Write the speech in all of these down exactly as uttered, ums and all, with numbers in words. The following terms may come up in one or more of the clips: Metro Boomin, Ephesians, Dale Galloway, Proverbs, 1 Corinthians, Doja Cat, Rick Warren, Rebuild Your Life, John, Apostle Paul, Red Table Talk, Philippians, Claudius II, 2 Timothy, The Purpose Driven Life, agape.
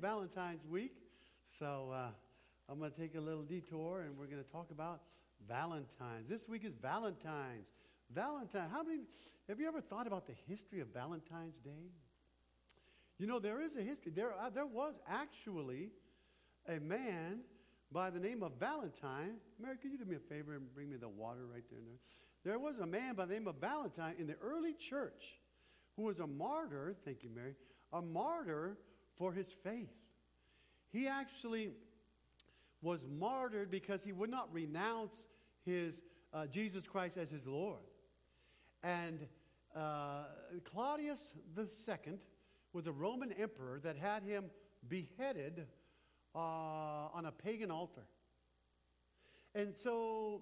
Valentine's week, so uh, I'm going to take a little detour, and we're going to talk about Valentine's. This week is Valentine's. Valentine. How many? Have you ever thought about the history of Valentine's Day? You know, there is a history. There, uh, there was actually a man by the name of Valentine. Mary, could you do me a favor and bring me the water right there? There was a man by the name of Valentine in the early church who was a martyr. Thank you, Mary. A martyr for his faith. He actually was martyred because he would not renounce his uh, Jesus Christ as his Lord. And uh, Claudius the Second was a Roman emperor that had him beheaded uh, on a pagan altar. And so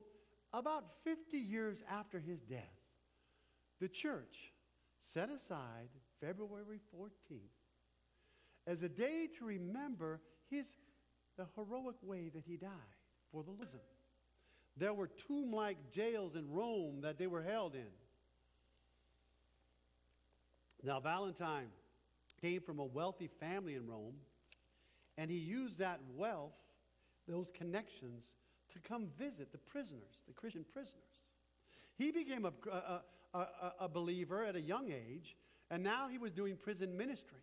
about fifty years after his death, the church set aside February fourteenth as a day to remember his the heroic way that he died for the Lord. There were tomb-like jails in Rome that they were held in. Now, Valentine came from a wealthy family in Rome, and he used that wealth, those connections, to come visit the prisoners, the Christian prisoners. He became a, a, a, a believer at a young age, and now he was doing prison ministry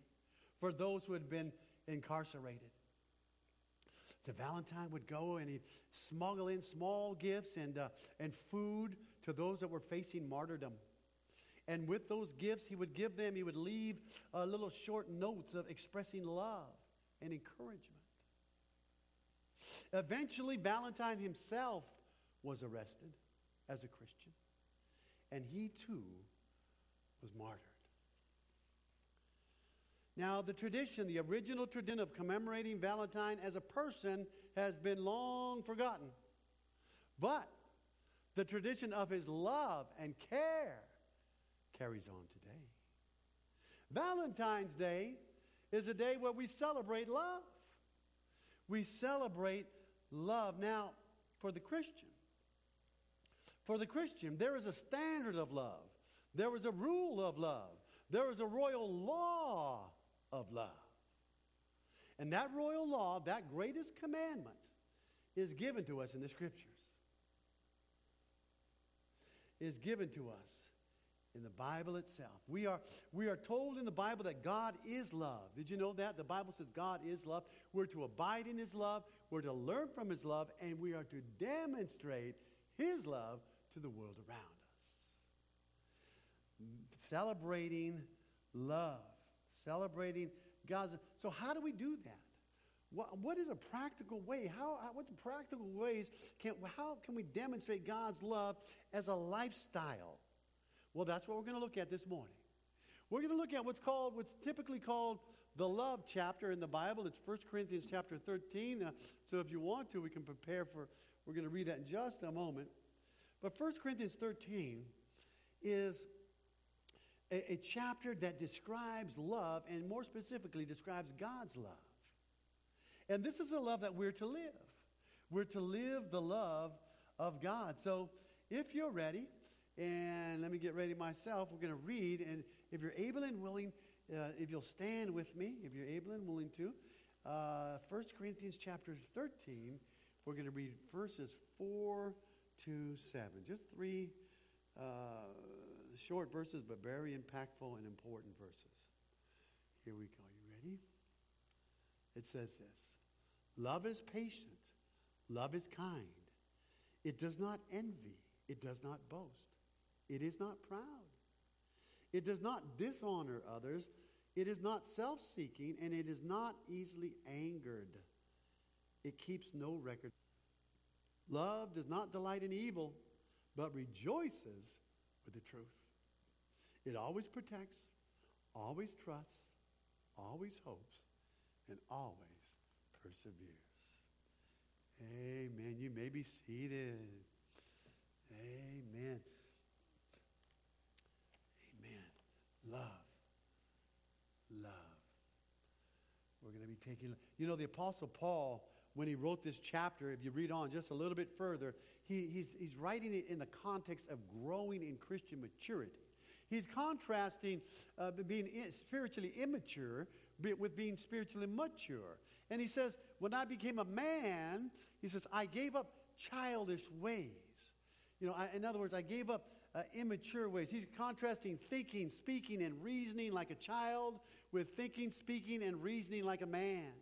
for those who had been incarcerated. So Valentine would go and he'd smuggle in small gifts and, uh, and food to those that were facing martyrdom. And with those gifts, he would give them, he would leave uh, little short notes of expressing love and encouragement. Eventually, Valentine himself was arrested as a Christian, and he too was martyred. Now, the tradition, the original tradition of commemorating Valentine as a person has been long forgotten, but the tradition of his love and care carries on today. Valentine's Day is a day where we celebrate love. We celebrate love. Now, for the Christian, for the Christian, there is a standard of love. There is a rule of love. There is a royal law of love. And that royal law, that greatest commandment, is given to us in the Scriptures. Is given to us in the Bible itself. We are we are told in the Bible that God is love. Did you know that? The Bible says God is love. We're to abide in his love. We're to learn from his love. And we are to demonstrate his love to the world around us. Celebrating love. Celebrating God's love. So how do we do that? What, what is a practical way? How, how what's practical ways? Can, how can we demonstrate God's love as a lifestyle? Well, that's what we're going to look at this morning. We're going to look at what's called, what's typically called the love chapter in the Bible. It's First Corinthians chapter thirteen. Uh, so if you want to, we can prepare for, we're going to read that in just a moment. But First Corinthians thirteen is a, a chapter that describes love, and more specifically describes God's love. And this is the love that we're to live. We're to live the love of God. So if you're ready, and let me get ready myself. We're going to read, and if you're able and willing, uh, if you'll stand with me, if you're able and willing to, uh, First Corinthians chapter thirteen, we're going to read verses four to seven. Just three uh, short verses, but very impactful and important verses. Here we go. You ready? It says this. Love is patient. Love is kind. It does not envy. It does not boast. It is not proud. It does not dishonor others. It is not self-seeking, and it is not easily angered. It keeps no record. Love does not delight in evil, but rejoices with the truth. It always protects, always trusts, always hopes, and always perseveres. Amen. You may be seated. Amen. Amen. Love. Love. We're going to be taking... You know, the Apostle Paul, when he wrote this chapter, if you read on just a little bit further, he, he's, he's writing it in the context of growing in Christian maturity. He's contrasting uh, being spiritually immature with being spiritually mature. And he says, when I became a man, he says, I gave up childish ways. You know, I, in other words, I gave up uh, immature ways. He's contrasting thinking, speaking, and reasoning like a child with thinking, speaking, and reasoning like a man.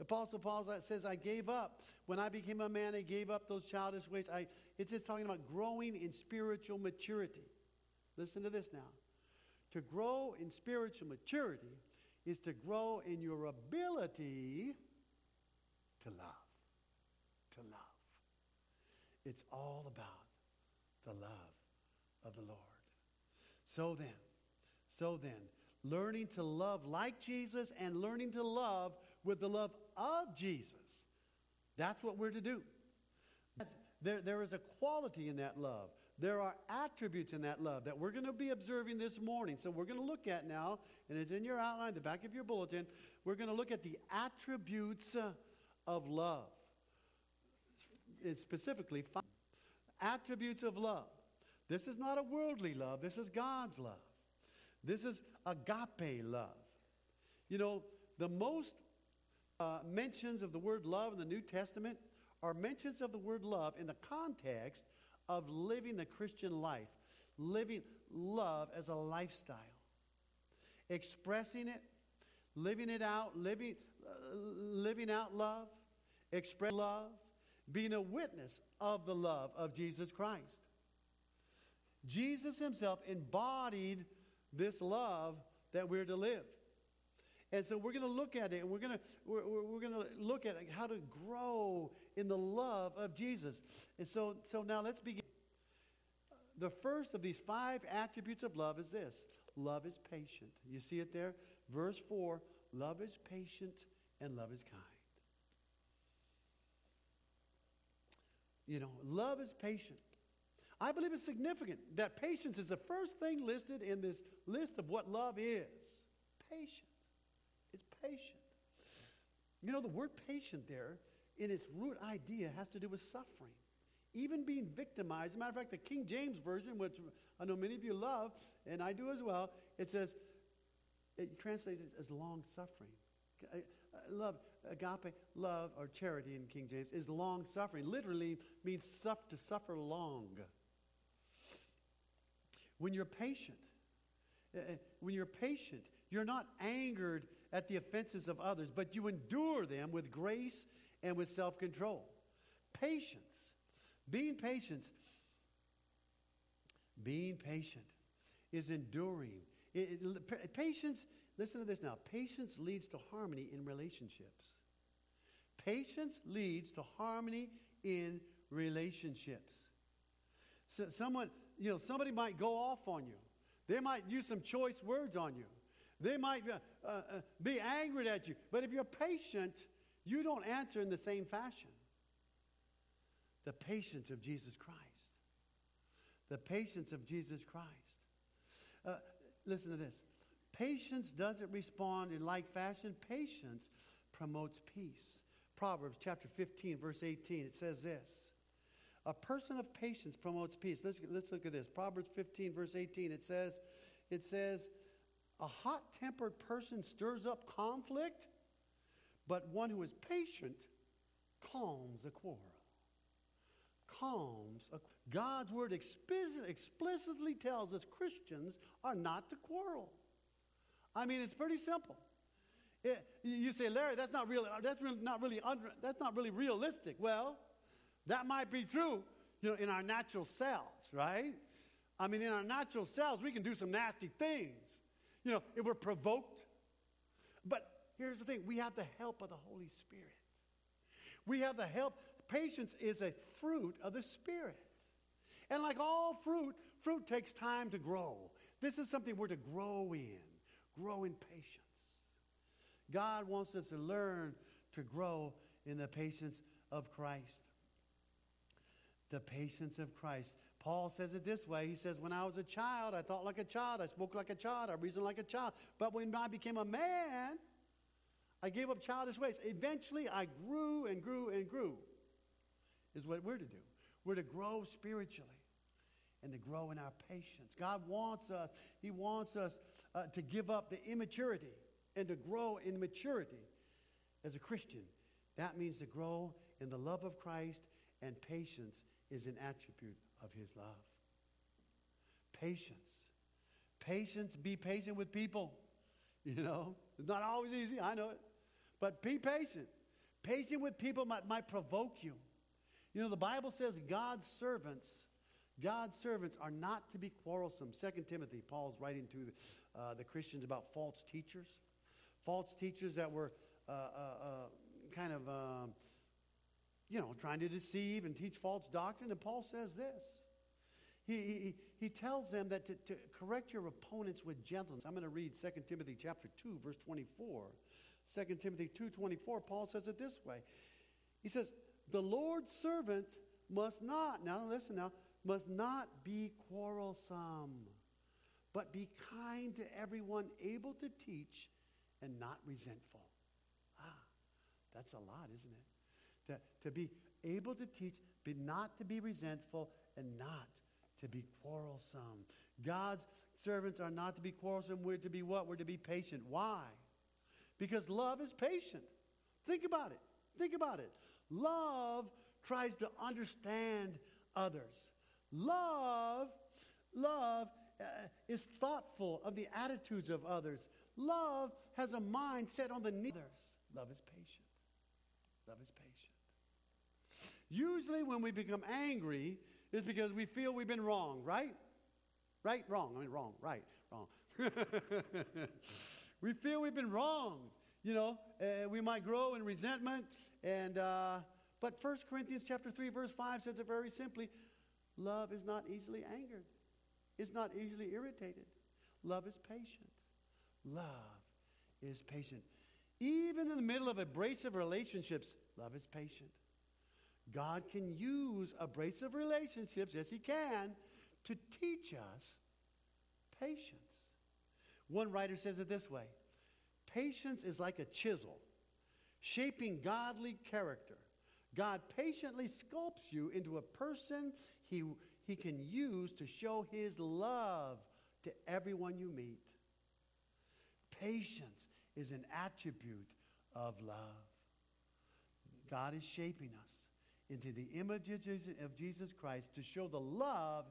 Apostle Paul says, I gave up. When I became a man, I gave up those childish ways. I, it's just talking about growing in spiritual maturity. Listen to this now. To grow in spiritual maturity is to grow in your ability to love. To love. It's all about the love of the Lord. So then, so then, learning to love like Jesus and learning to love with the love of Jesus. That's what we're to do. That's, there, there is a quality in that love. There are attributes in that love that we're going to be observing this morning. So we're going to look at now, and it's in your outline, the back of your bulletin, we're going to look at the attributes of love. It's specifically, five attributes of love. This is not a worldly love. This is God's love. This is agape love. You know, the most uh, mentions of the word love in the New Testament are mentions of the word love in the context of living the Christian life, living love as a lifestyle, expressing it, living it out, living uh, living out love, expressing love, being a witness of the love of Jesus Christ. Jesus himself embodied this love that we're to live. And so we're going to look at it, and we're going to we're, we're going to look at how to grow in the love of Jesus. And so so now let's begin. The first of these five attributes of love is this: love is patient. You see it there, verse four. Love is patient and love is kind. You know, love is patient. I believe it's significant that patience is the first thing listed in this list of what love is. Patience. It's patient. You know, the word patient there, in its root idea, has to do with suffering. Even being victimized. As a matter of fact, the King James Version, which I know many of you love, and I do as well, it says, it translates as long-suffering. Love, agape, love, or charity in King James, is long-suffering. Literally means suff- to suffer long. When you're patient, uh, when you're patient, you're not angered at the offenses of others, but you endure them with grace and with self-control. Patience. Being patient. Being patient is enduring. It, it, patience, listen to this now. Patience leads to harmony in relationships. Patience leads to harmony in relationships. So someone, you know, somebody might go off on you. They might use some choice words on you. They might uh, uh, be angry at you. But if you're patient, you don't answer in the same fashion. The patience of Jesus Christ. The patience of Jesus Christ. Uh, listen to this. Patience doesn't respond in like fashion. Patience promotes peace. Proverbs chapter fifteen, verse eighteen, it says this. A person of patience promotes peace. Let's, let's look at this. Proverbs fifteen, verse eighteen, it says, it says, a hot-tempered person stirs up conflict, but one who is patient calms a quarrel. Calms a, God's word explicit, explicitly tells us Christians are not to quarrel. I mean, it's pretty simple. It, you say, Larry, that's not real. That's really not really. Under, that's not really realistic. Well, that might be true, you know, in our natural selves, right? I mean, in our natural selves, we can do some nasty things. You know, if we're provoked. But here's the thing. We have the help of the Holy Spirit. We have the help. Patience is a fruit of the Spirit. And like all fruit, fruit takes time to grow. This is something we're to grow in. Grow in patience. God wants us to learn to grow in the patience of Christ. The patience of Christ. Paul says it this way. He says, when I was a child, I thought like a child. I spoke like a child. I reasoned like a child. But when I became a man, I gave up childish ways. Eventually, I grew and grew and grew, is what we're to do. We're to grow spiritually and to grow in our patience. God wants us. He wants us uh, to give up the immaturity and to grow in maturity as a Christian. That means to grow in the love of Christ, and patience is an attribute of his love. Patience. Patience, be patient with people. You know, it's not always easy, I know it. But be patient. Patient with people might, might provoke you. You know, the Bible says God's servants, God's servants are not to be quarrelsome. Second Timothy, Paul's writing to the, uh, the Christians about false teachers. False teachers that were uh, uh, uh, kind of, um, you know, trying to deceive and teach false doctrine. And Paul says this. He, he, he tells them that to, to correct your opponents with gentleness. I'm going to read Second Timothy chapter two, verse twenty-four. Second Timothy two twenty-four, Paul says it this way. He says, the Lord's servants must not, now listen now, must not be quarrelsome, but be kind to everyone, able to teach and not resentful. Ah, that's a lot, isn't it? To, to be able to teach, but not to be resentful and not to be quarrelsome. God's servants are not to be quarrelsome. We're to be what? We're to be patient. Why? Because love is patient. Think about it. Think about it. Love tries to understand others. Love, love uh, is thoughtful of the attitudes of others. Love has a mind set on the needs of others. Love is patient. Love is patient. Usually when we become angry, it's because we feel we've been wrong, right? Right, wrong. I mean, wrong, right, wrong. We feel we've been wrong. You know, uh, we might grow in resentment. And uh, but First Corinthians chapter three, verse five says it very simply. Love is not easily angered. It's not easily irritated. Love is patient. Love is patient. Even in the middle of abrasive relationships, love is patient. God can use abrasive relationships, yes he can, to teach us patience. One writer says it this way. Patience is like a chisel, shaping godly character. God patiently sculpts you into a person he, he can use to show his love to everyone you meet. Patience is an attribute of love. God is shaping us into the images of Jesus Christ to show the love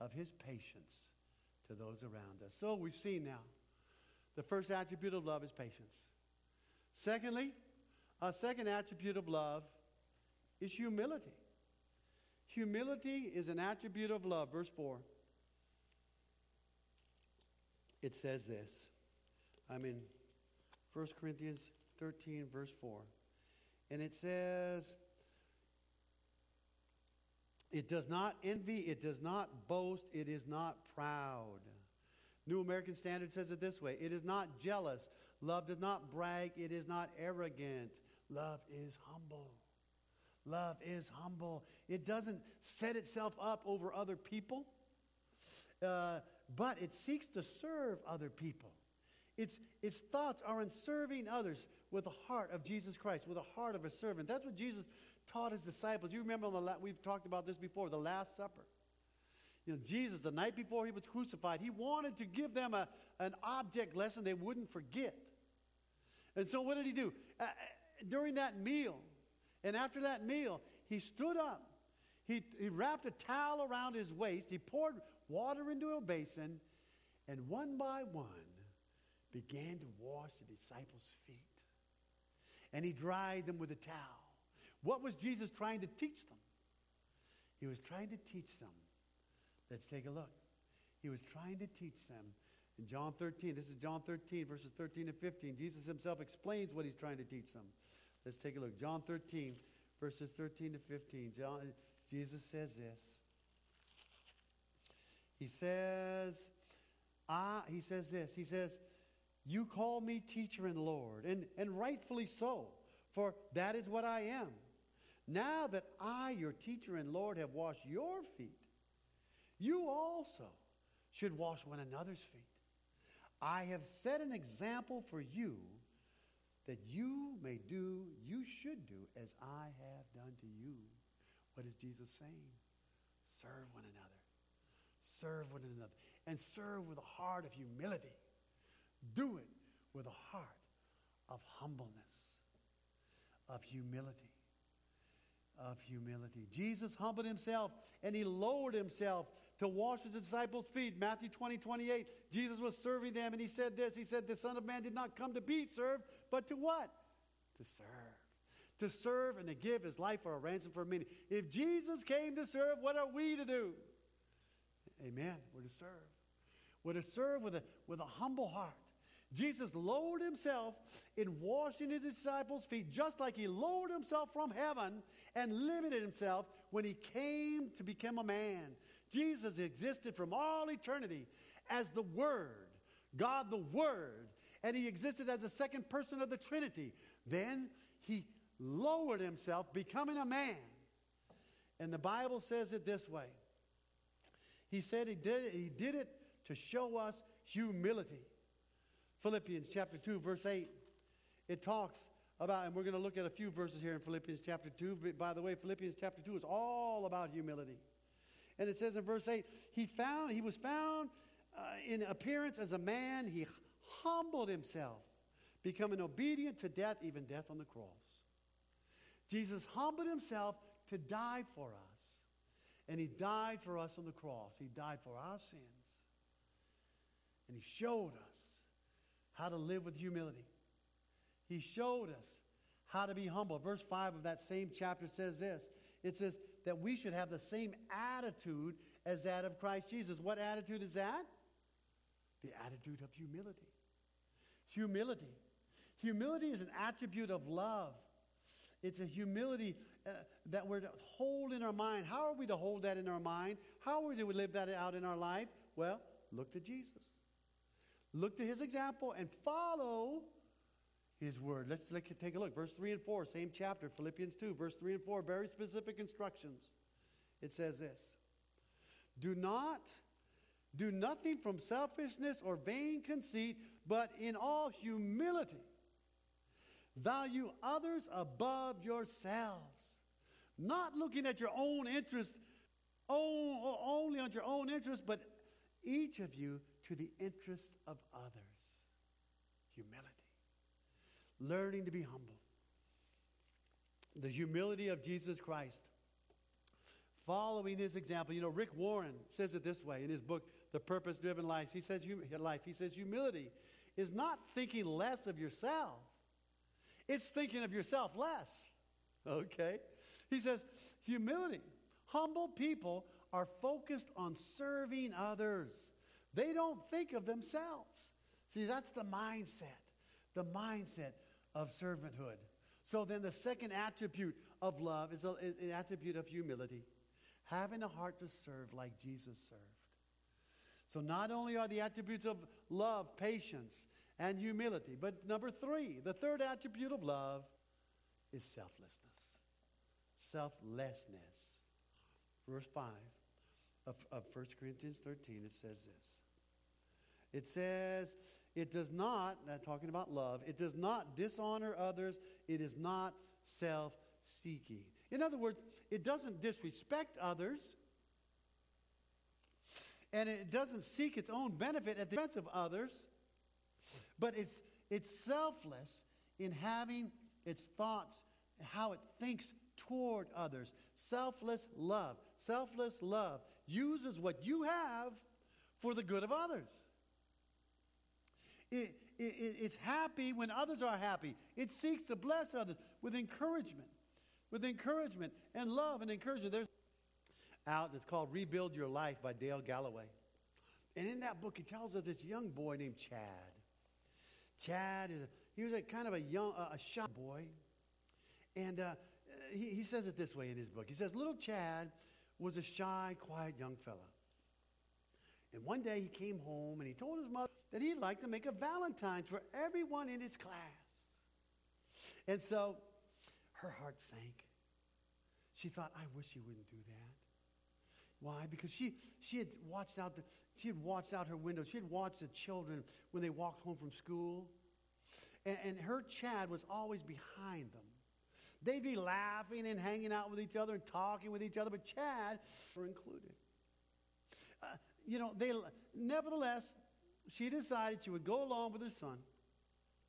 of his patience to those around us. So we've seen now, the first attribute of love is patience. Secondly, a second attribute of love is humility. Humility is an attribute of love. Verse four. It says this. I'm in First Corinthians thirteen, verse four. And it says, it does not envy, it does not boast, it is not proud. New American Standard says it this way. It is not jealous. Love does not brag. It is not arrogant. Love is humble. Love is humble. It doesn't set itself up over other people, uh, but it seeks to serve other people. Its, its thoughts are in serving others with the heart of Jesus Christ, with the heart of a servant. That's what Jesus taught his disciples. You remember, on the la- we've talked about this before, the Last Supper. You know, Jesus, the night before he was crucified, he wanted to give them a, an object lesson they wouldn't forget. And so what did he do? Uh, during that meal, and after that meal, he stood up. He, he wrapped a towel around his waist. He poured water into a basin, and one by one began to wash the disciples' feet. And he dried them with a towel. What was Jesus trying to teach them? He was trying to teach them. Let's take a look. He was trying to teach them. In John thirteen, this is John thirteen, verses thirteen and fifteen. Jesus himself explains what he's trying to teach them. Let's take a look. John thirteen, verses thirteen to fifteen. John, Jesus says this. He says, "Ah," he says this. He says, "You call me teacher and Lord, and, and rightfully so, for that is what I am. Now that I, your teacher and Lord, have washed your feet, you also should wash one another's feet. I have set an example for you that you may do, you should do as I have done to you." What is Jesus saying? Serve one another. Serve one another. And serve with a heart of humility. Do it with a heart of humbleness, of humility, of humility. Jesus humbled himself and he lowered himself to wash his disciples' feet. Matthew twenty, twenty-eight, Jesus was serving them and he said this, he said, the Son of Man did not come to be served, but to what? To serve. To serve and to give his life for a ransom for many. If Jesus came to serve, what are we to do? Amen. We're to serve. We're to serve with a, with a humble heart. Jesus lowered himself in washing his disciples' feet, just like he lowered himself from heaven and limited himself when he came to become a man. Jesus existed from all eternity as the Word, God the Word, and he existed as the second person of the Trinity. Then he lowered himself, becoming a man. And the Bible says it this way. He said he did it, he did it to show us humility. Philippians chapter two, verse eight. It talks about, and we're going to look at a few verses here in Philippians chapter two. By the way, Philippians chapter two is all about humility. And it says in verse eight, he found, he was found uh, in appearance as a man. He humbled himself, becoming obedient to death, even death on the cross. Jesus humbled himself to die for us. And he died for us on the cross. He died for our sins. And he showed us how to live with humility. He showed us how to be humble. Verse five of that same chapter says this. It says that we should have the same attitude as that of Christ Jesus. What attitude is that? The attitude of humility. Humility. Humility is an attribute of love. It's a humility uh, that we're to hold in our mind. How are we to hold that in our mind? How are we to live that out in our life? Well, look to Jesus. Look to his example and follow his word. Let's, let's take a look. Verse three and four, same chapter, Philippians two, verse three and four, very specific instructions. It says this. Do not do nothing from selfishness or vain conceit, but in all humility value others above yourselves, not looking at your own interest, own, only on your own interest, but each of you to the interests of others. Humility. Learning to be humble. The humility of Jesus Christ. Following his example. You know, Rick Warren says it this way in his book, The Purpose Driven Life. He says, life. He says humility is not thinking less of yourself. It's thinking of yourself less. Okay? He says, humility. Humble people are focused on serving others. They don't think of themselves. See, that's the mindset, the mindset of servanthood. So then the second attribute of love is, a, is an attribute of humility, having a heart to serve like Jesus served. So not only are the attributes of love, patience, and humility, but number three, the third attribute of love is selflessness. Selflessness. Verse five of, of First Corinthians thirteen, it says this. It says, it does not, now talking about love, it does not dishonor others. It is not self-seeking. In other words, it doesn't disrespect others. And it doesn't seek its own benefit at the expense of others. But it's it's selfless in having its thoughts, how it thinks toward others. Selfless love. Selfless love uses what you have for the good of others. It, it, it's happy when others are happy. It seeks to bless others with encouragement, with encouragement and love and encouragement. There's out that's called Rebuild Your Life by Dale Galloway. And in that book, he tells us this young boy named Chad. Chad, is a, he was a kind of a young, uh, a shy boy. And uh, he, he says it this way in his book. He says, little Chad was a shy, quiet young fella. And one day he came home and he told his mother that he'd like to make a Valentine's for everyone in his class. And so her heart sank. She thought, I wish he wouldn't do that. Why? Because she, she had watched out the, she had watched out her window. She had watched the children when they walked home from school. And, and her Chad was always behind them. They'd be laughing and hanging out with each other and talking with each other, but Chad were included. Uh, you know, they nevertheless, she decided she would go along with her son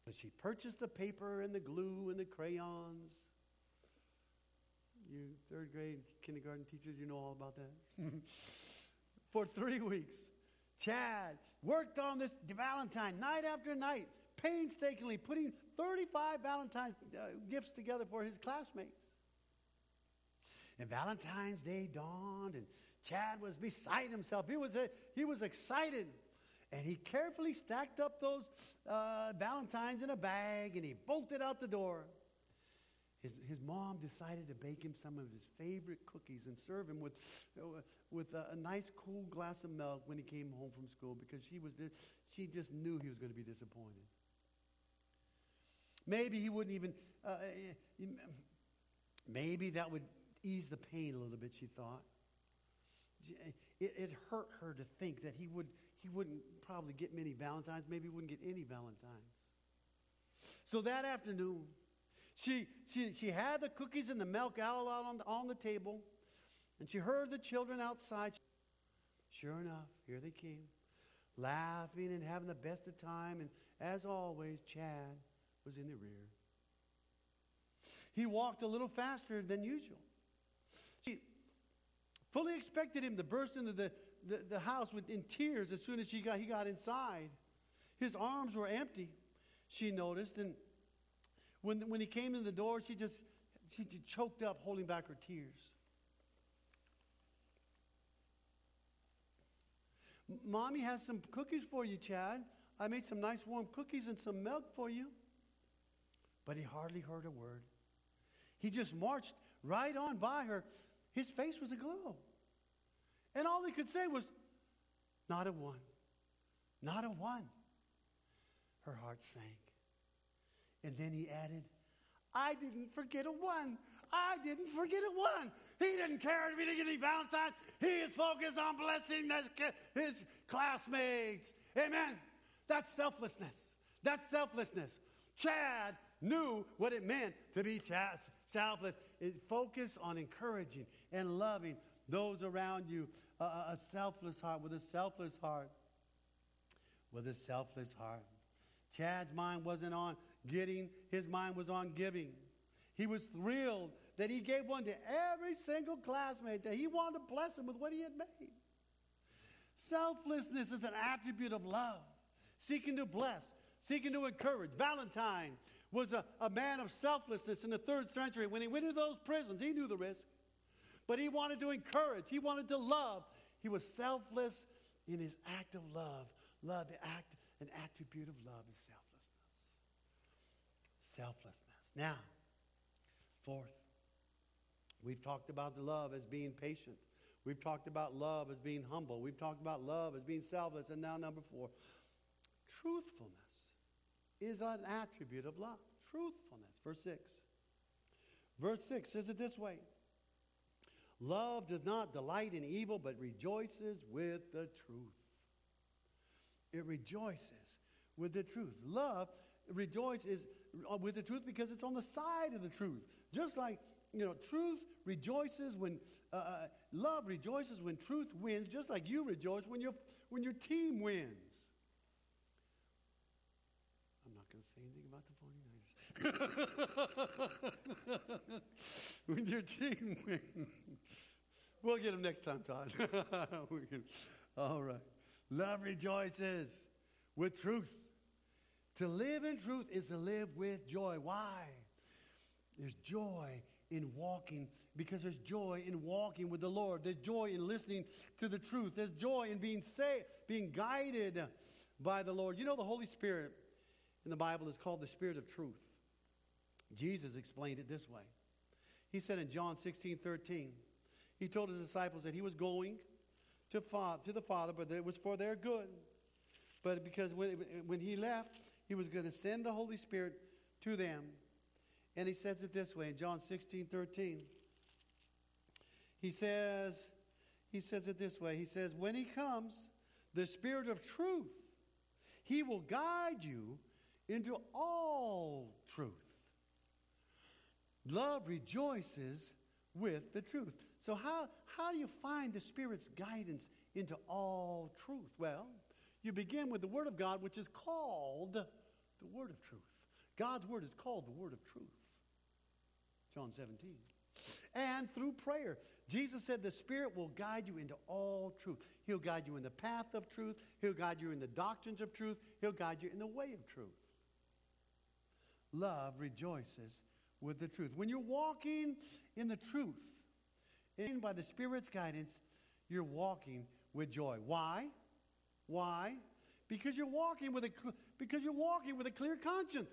But she purchased the paper and the glue and the crayons. You third grade kindergarten teachers, you know all about that. For three weeks, Chad worked on this Valentine night after night, painstakingly putting thirty-five Valentine's uh, gifts together for his classmates. And Valentine's Day dawned, and Chad was beside himself. He was, a, he was excited. And he carefully stacked up those uh, Valentines in a bag, and he bolted out the door. His, his mom decided to bake him some of his favorite cookies and serve him with, uh, with a, a nice cool glass of milk when he came home from school, because she, was di- she just knew he was going to be disappointed. Maybe he wouldn't even, uh, maybe that would ease the pain a little bit, she thought. It, it hurt her to think that he would he wouldn't probably get many Valentines. Maybe he wouldn't get any Valentines. So that afternoon, She she she had the cookies and the milk all out on the, on the table, and she heard the children outside. Sure enough, here they came, laughing and having the best of time, and as always, Chad was in the rear. He walked a little faster than usual. She fully expected him to burst into the, the, the house with, in tears as soon as she got he got inside. His arms were empty, she noticed, and When, when he came to the door, she just she just choked up, holding back her tears. Mommy has some cookies for you, Chad. I made some nice warm cookies and some milk for you. But he hardly heard a word. He just marched right on by her. His face was aglow. And all he could say was, not a one, not a one. Her heart sank. And then he added, I didn't forget a one. I didn't forget a one. He didn't care if he didn't get any Valentine's. He is focused on blessing his, his classmates. Amen. That's selflessness. That's selflessness. Chad knew what it meant to be Chad, selfless. It focus on encouraging and loving those around you. Uh, a selfless heart with a selfless heart. With a selfless heart. Chad's mind wasn't on getting, his mind was on giving. He was thrilled that he gave one to every single classmate, that he wanted to bless him with what he had made. Selflessness is an attribute of love, seeking to bless, seeking to encourage. Valentine was a, a man of selflessness in the third century. When he went into those prisons, he knew the risk, but he wanted to encourage, he wanted to love. He was selfless in his act of love. Love, the act, an attribute of love is selfless. Selflessness. Now, fourth, we've talked about love as being patient. We've talked about love as being humble. We've talked about love as being selfless. And now number four, truthfulness is an attribute of love. Truthfulness. Verse six. Verse six says it this way. Love does not delight in evil, but rejoices with the truth. It rejoices with the truth. Love rejoices with the truth because it's on the side of the truth. Just like, you know, truth rejoices when, uh, love rejoices when truth wins, just like you rejoice when, you're, when your team wins. I'm not going to say anything about the forty-niners. When your team wins. We'll get them next time, Todd. All right. Love rejoices with truth. To live in truth is to live with joy. Why? There's joy in walking, because there's joy in walking with the Lord. There's joy in listening to the truth. There's joy in being saved, being guided by the Lord. You know, the Holy Spirit in the Bible is called the Spirit of Truth. Jesus explained it this way. He said in John sixteen thirteen, he told his disciples that he was going to, fa- to the Father, but it was for their good. But because when, when he left, he was going to send the Holy Spirit to them. And he says it this way in John sixteen thirteen. He says, he says it this way. He says, when he comes, the Spirit of truth, he will guide you into all truth. Love rejoices with the truth. So how, how do you find the Spirit's guidance into all truth? Well, you begin with the Word of God, which is called the Word of Truth. God's word is called the word of truth. John seventeen. And through prayer, Jesus said the Spirit will guide you into all truth. He'll guide you in the path of truth. He'll guide you in the doctrines of truth. He'll guide you in the way of truth. Love rejoices with the truth. When you're walking in the truth, and by the Spirit's guidance, you're walking with joy. Why? Why? Because you're walking with a because you're walking with a clear conscience.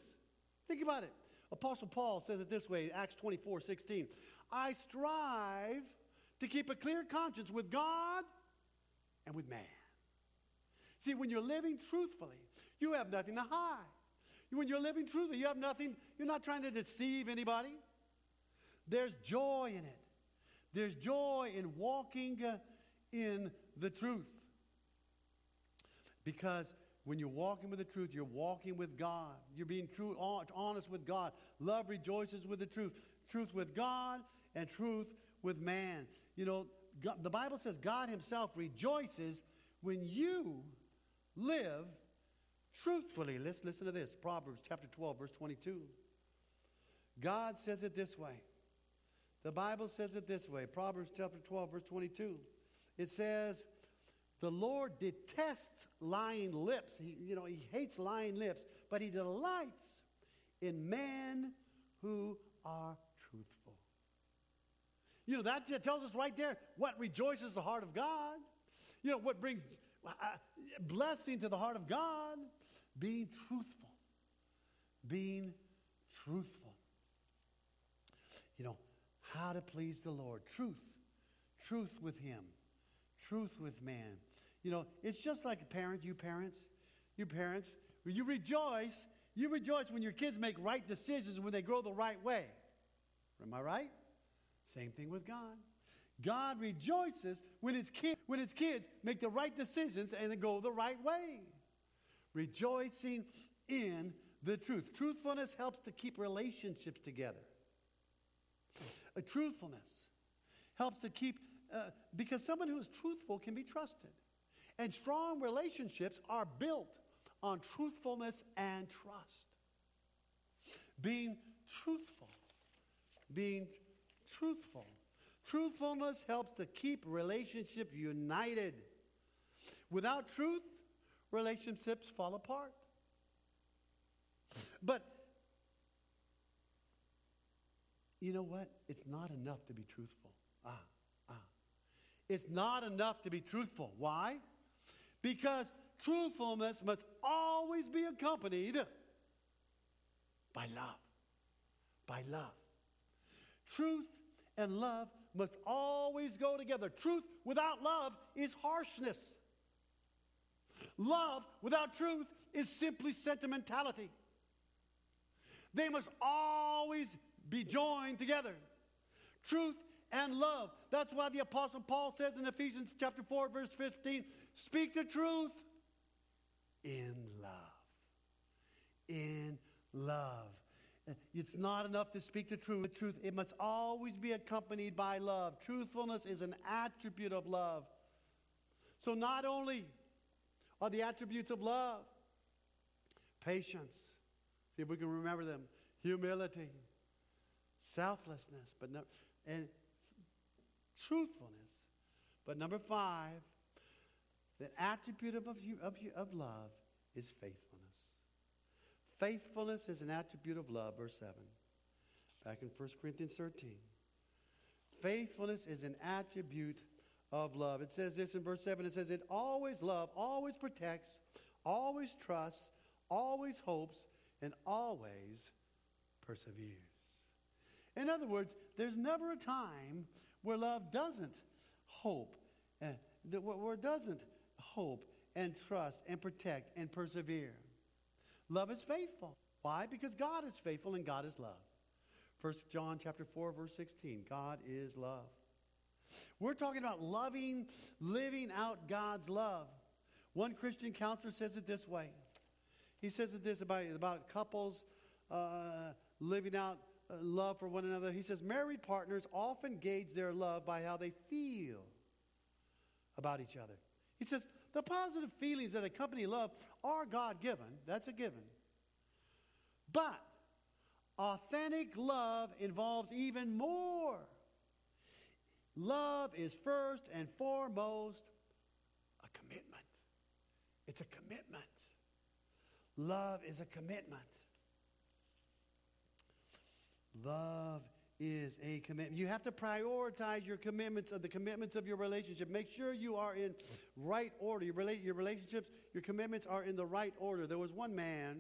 Think about it. Apostle Paul says it this way, Acts twenty-four sixteen. I strive to keep a clear conscience with God and with man. See, when you're living truthfully, you have nothing to hide. When you're living truthfully, you have nothing, you're not trying to deceive anybody. There's joy in it. There's joy in walking uh, in the truth. Because when you're walking with the truth, you're walking with God. You're being true, honest with God. Love rejoices with the truth. Truth with God and truth with man. You know, God, the Bible says God himself rejoices when you live truthfully. Let's listen to this. Proverbs chapter twelve, verse twenty-two. God says it this way. The Bible says it this way. Proverbs chapter twelve, verse twenty-two. It says, the Lord detests lying lips. He, you know, he hates lying lips, but he delights in men who are truthful. You know, that tells us right there what rejoices the heart of God. You know, what brings blessing to the heart of God. Being truthful. Being truthful. You know, how to please the Lord. Truth. Truth with him. Truth with man. You know, it's just like a parent, you parents, you parents, you rejoice, you rejoice when your kids make right decisions, when they grow the right way. Am I right? Same thing with God. God rejoices when his kids, when his kids make the right decisions and they go the right way. Rejoicing in the truth. Truthfulness helps to keep relationships together. A truthfulness helps to keep Uh, because someone who is truthful can be trusted. And strong relationships are built on truthfulness and trust. Being truthful. Being truthful. Truthfulness helps to keep relationships united. Without truth, relationships fall apart. But you know what? It's not enough to be truthful. Ah. It's not enough to be truthful. Why? Because truthfulness must always be accompanied by love. By love. Truth and love must always go together. Truth without love is harshness. Love without truth is simply sentimentality. They must always be joined together. Truth and love. That's why the Apostle Paul says in Ephesians chapter four, verse fifteen, speak the truth in love. In love. It's not enough to speak the truth. The truth, it must always be accompanied by love. Truthfulness is an attribute of love. So not only are the attributes of love, patience, see if we can remember them, humility, selflessness, but no, and truthfulness. But number five, the attribute of, of, of, of love is faithfulness. Faithfulness is an attribute of love, verse seven. Back in First Corinthians thirteen. Faithfulness is an attribute of love. It says this in verse seven. It says, it always loves, always protects, always trusts, always hopes, and always perseveres. In other words, there's never a time where love doesn't hope, uh, where it doesn't hope and trust and protect and persevere. Love is faithful. Why? Because God is faithful and God is love. First John chapter four, verse sixteen, God is love. We're talking about loving, living out God's love. One Christian counselor says it this way. He says it this about, about couples uh, living out love for one another. He says, married partners often gauge their love by how they feel about each other. He says, the positive feelings that accompany love are God-given. That's a given. But Authentic love involves even more. Love is first and foremost a commitment. It's a commitment. Love is a commitment. Love is a commitment. You have to prioritize your commitments of the commitments of your relationship. Make sure you are in right order. Your, rela- your relationships, your commitments are in the right order. There was one man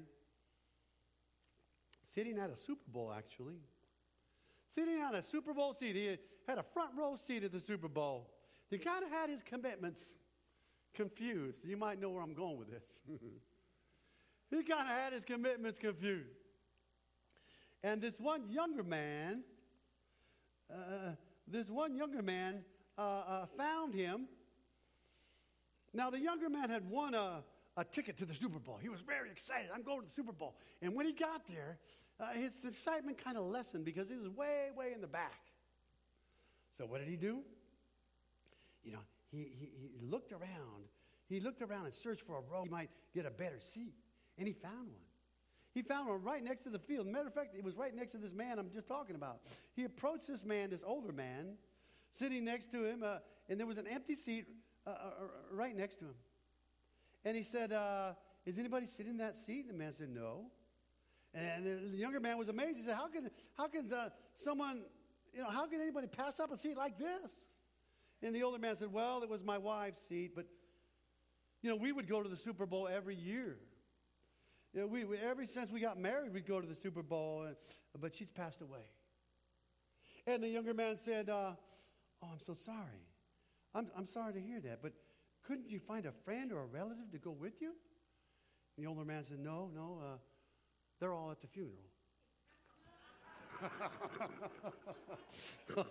sitting at a Super Bowl, actually. Sitting on a Super Bowl seat. He had a front row seat at the Super Bowl. He kind of had his commitments confused. You might know where I'm going with this. He kind of had his commitments confused. And this one younger man, uh, this one younger man uh, uh, found him. Now, the younger man had won a, a ticket to the Super Bowl. He was very excited. I'm going to the Super Bowl. And when he got there, uh, his excitement kind of lessened because he was way, way in the back. So what did he do? You know, he, he, he looked around. He looked around and searched for a row. He might get a better seat. And he found one. He found one right next to the field. Matter of fact, it was right next to this man I'm just talking about. He approached this man, this older man, sitting next to him, uh, and there was an empty seat uh, uh, right next to him. And he said, uh, is anybody sitting in that seat? The man said, no. And the younger man was amazed. He said, how can, how can uh, someone, you know, how can anybody pass up a seat like this? And the older man said, well, it was my wife's seat, but, you know, we would go to the Super Bowl every year. You know, we, we ever since we got married, we'd go to the Super Bowl, and, but she's passed away. And the younger man said, uh, "Oh, I'm so sorry. I'm I'm sorry to hear that. But couldn't you find a friend or a relative to go with you?" And the older man said, "No, no. Uh, they're all at the funeral."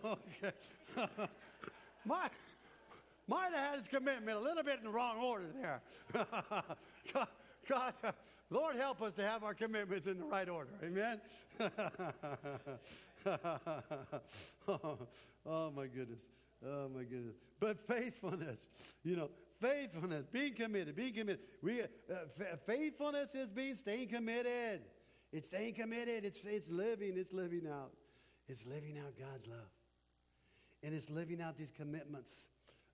Okay. My. Might have had his commitment a little bit in the wrong order there. God, God, Lord, help us to have our commitments in the right order. Amen? oh, oh, my goodness. Oh, my goodness. But faithfulness, you know, faithfulness, being committed, being committed. We, uh, f- faithfulness is being, staying committed. It's staying committed. It's, it's living. It's living out. It's living out God's love. And it's living out these commitments.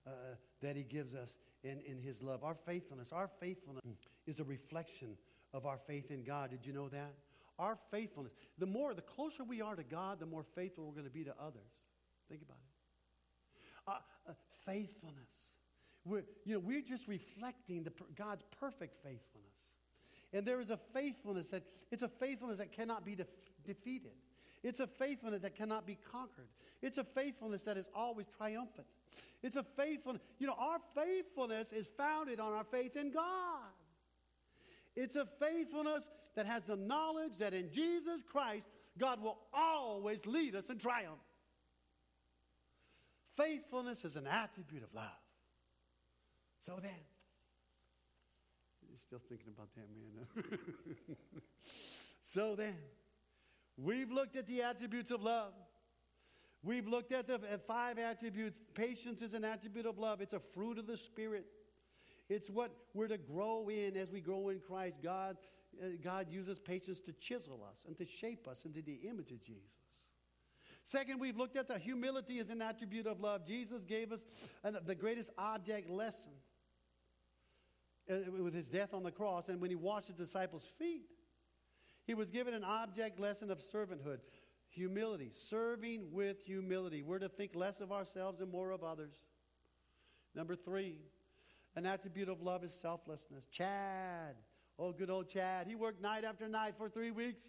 Uh, that he gives us in, in his love. Our faithfulness, our faithfulness is a reflection of our faith in God. Did you know that? Our faithfulness. The more, the closer we are to God, the more faithful we're going to be to others. Think about it. Uh, uh, faithfulness. We're, you know, we're just reflecting the, God's perfect faithfulness. And there is a faithfulness that, it's a faithfulness that cannot be def- defeated. It's a faithfulness that cannot be conquered. It's a faithfulness that is always triumphant. It's a faithfulness. You know, our faithfulness is founded on our faith in God. It's a faithfulness that has the knowledge that in Jesus Christ, God will always lead us in triumph. Faithfulness is an attribute of love. So then, you're still thinking about that, man. No? So then, we've looked at the attributes of love. We've looked at the at five attributes. Patience is an attribute of love. It's a fruit of the Spirit. It's what we're to grow in as we grow in Christ. God, uh, God uses patience to chisel us and to shape us into the image of Jesus. Second, we've looked at the humility as an attribute of love. Jesus gave us an, the greatest object lesson uh, with his death on the cross. And when he washed his disciples' feet, he was given an object lesson of servanthood. Humility, serving with humility. We're to think less of ourselves and more of others. Number three, an attribute of love is selflessness. Chad, oh good old Chad, he worked night after night for three weeks.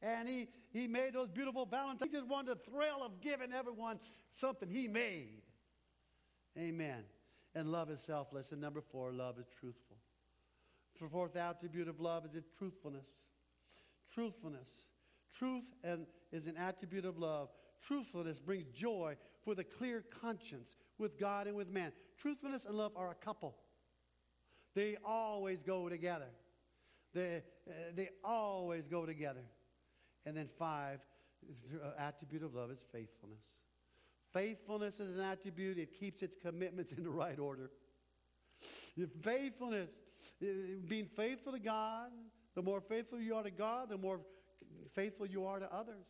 And he, he made those beautiful valentines. He just wanted the thrill of giving everyone something he made. Amen. And love is selfless. And number four, love is truthful. The fourth attribute of love is its truthfulness. Truthfulness. Truth and is an attribute of love. Truthfulness brings joy for the clear conscience with God and with man. Truthfulness and love are a couple. They always go together. They, uh, they always go together. And then five, attribute of love is faithfulness. Faithfulness is an attribute. It keeps its commitments in the right order. Faithfulness, being faithful to God, the more faithful you are to God, the more faithful you are to others.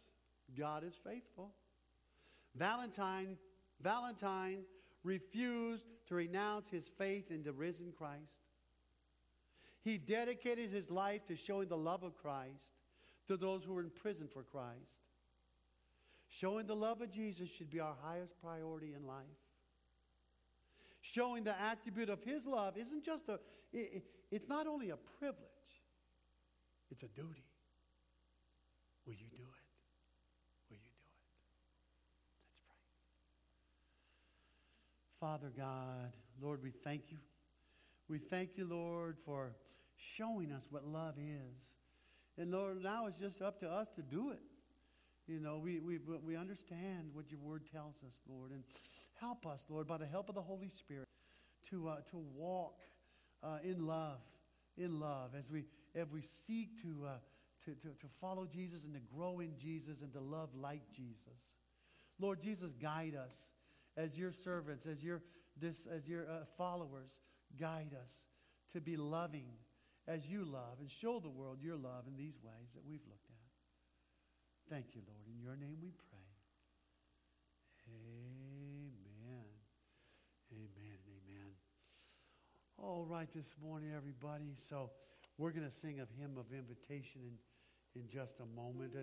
God is faithful. Valentine, Valentine refused to renounce his faith in the risen Christ. He dedicated his life to showing the love of Christ to those who were in prison for Christ. Showing the love of Jesus should be our highest priority in life. Showing the attribute of his love isn't just a, it, it's not only a privilege, it's a duty. Will you do it? Will you do it? Let's pray. Father God, Lord, we thank you. We thank you, Lord, for showing us what love is. And Lord, now it's just up to us to do it. You know, we we we understand what your word tells us, Lord. And help us, Lord, by the help of the Holy Spirit, to uh, to walk uh, in love, in love, as we as we seek to, uh, to, to, to follow Jesus and to grow in Jesus and to love like Jesus. Lord Jesus, guide us as your servants, as your, this, as your uh, followers. Guide us to be loving as you love and show the world your love in these ways that we've looked at. Thank you, Lord. In your name we pray. Amen. Amen and amen. All right, this morning, everybody. So we're going to sing a hymn of invitation in, in just a moment. And